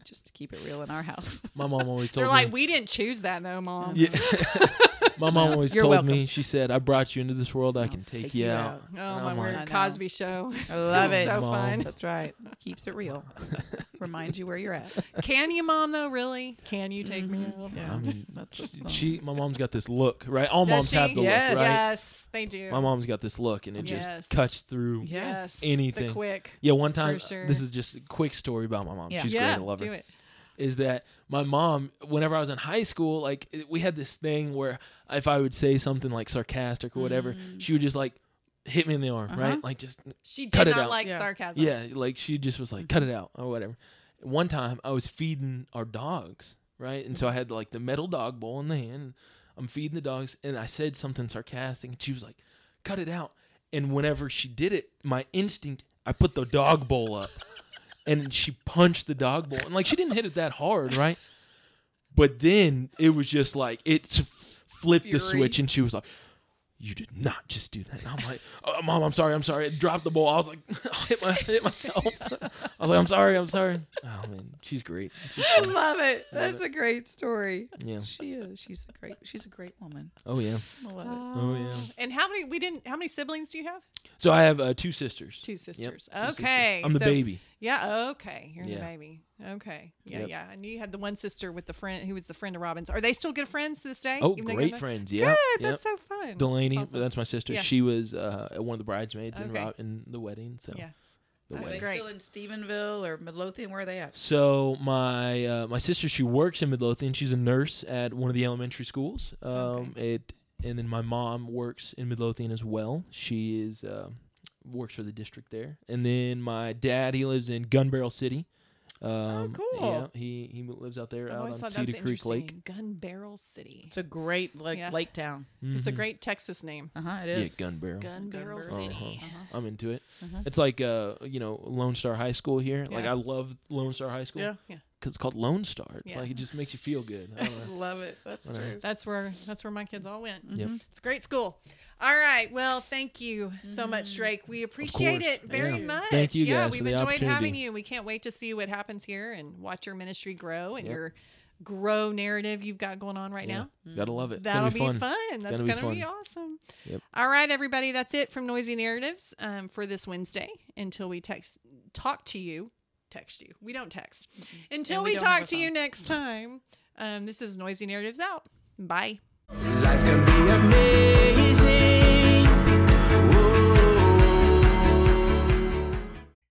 Just to keep it real in our house. My mom always told They're me. They're like, we didn't choose that, though, Mom. Yeah. My mom no, always told welcome. me, she said, I brought you into this world. I'll I can take, take you out. out. Oh, my word. Like, Cosby Show. I love it. So Mom. fun. That's right. Keeps it real. Reminds you where you're at. Can you, Mom, though, really? Can you take mm-hmm. me out? Yeah. I mean, That's she, my mom's got this look, right? All Does moms she? have the yes. look, right? Yes. They do. My mom's got this look, and it just yes. cuts through yes. anything. The quick. Yeah, one time, sure. this is just a quick story about my mom. Yeah. She's yeah, great. I love her. Do it. Is that my mom, whenever I was in high school, like it, we had this thing where if I would say something like sarcastic or whatever, mm. she would just like hit me in the arm, uh-huh. right? Like just she cut it out. She did not like yeah. sarcasm. Yeah, like she just was like, mm-hmm. cut it out or whatever. One time I was feeding our dogs, right? And so I had like the metal dog bowl in the hand. I'm feeding the dogs, and I said something sarcastic, and she was like, cut it out. And whenever she did it, my instinct, I put the dog bowl up, and she punched the dog bowl. And, like, she didn't hit it that hard, right? But then it was just like, it flipped Fury. the switch, and she was like, you did not just do that. And I'm like, oh, Mom, I'm sorry, I'm sorry. I dropped the bowl. I was like, I hit, my, I hit myself. I was like, I'm sorry, I'm sorry. Oh, man, she's great. She's I love it. Love That's it. a great story. Yeah. She is. She's a great, she's a great woman. Oh, yeah. I love it. Oh, yeah. And how many, we didn't, how many siblings do you have? So I have uh, two sisters. Two sisters. Yep, two okay. sisters. I'm the so, baby. Yeah, okay. You're yeah. the baby. Okay. Yeah, yep. yeah. I knew you had the one sister with the friend who was the friend of Robin's. Are they still good friends to this day? Oh, great friends. Yeah. Good. Yep. That's so fun. Delaney, awesome. that's my sister. Yeah. She was uh, one of the bridesmaids okay. in, Rob- in the wedding. So yeah. The that's wedding. Great. Are they still in Stephenville or Midlothian? Where are they at? So my uh, my sister, she works in Midlothian. She's a nurse at one of the elementary schools. Um, okay. It and then my mom works in Midlothian as well. She is uh, works for the district there. And then my dad, he lives in Gun Barrel City. Um, oh, cool. Yeah, he he lives out there, out on Cedar Creek Lake. Gun Barrel City. It's a great lake, yeah. lake town. Mm-hmm. It's a great Texas name. Uh huh. It is. Yeah, Gun Barrel. Gun Barrel City. Uh-huh. Uh-huh. I'm into it. Uh-huh. It's like uh, you know, Lone Star High School here. Yeah. Like I love Lone Star High School. Yeah. Yeah. Because it's called Lone Star. It's yeah. like it just makes you feel good. I don't know. Love it. That's Whatever. True. That's where that's where my kids all went. Mm-hmm. Yep. It's a great school. All right. Well, thank you so much, Drake. We appreciate it very yeah. much. Thank you. Yeah, guys we've for the enjoyed having you. We can't wait to see what happens here and watch your ministry grow and yep. your grow narrative you've got going on right yeah. now. Mm-hmm. Gotta love it. It's That'll be fun. Be fun. That's gonna, gonna be, be awesome. Yep. All right, everybody. That's it from Noisy Narratives um, for this Wednesday. Until we text talk to you. Text you. We don't text. Until we, we talk to you next time. Um, this is Noisy Narratives out. Bye. Life can be amazing.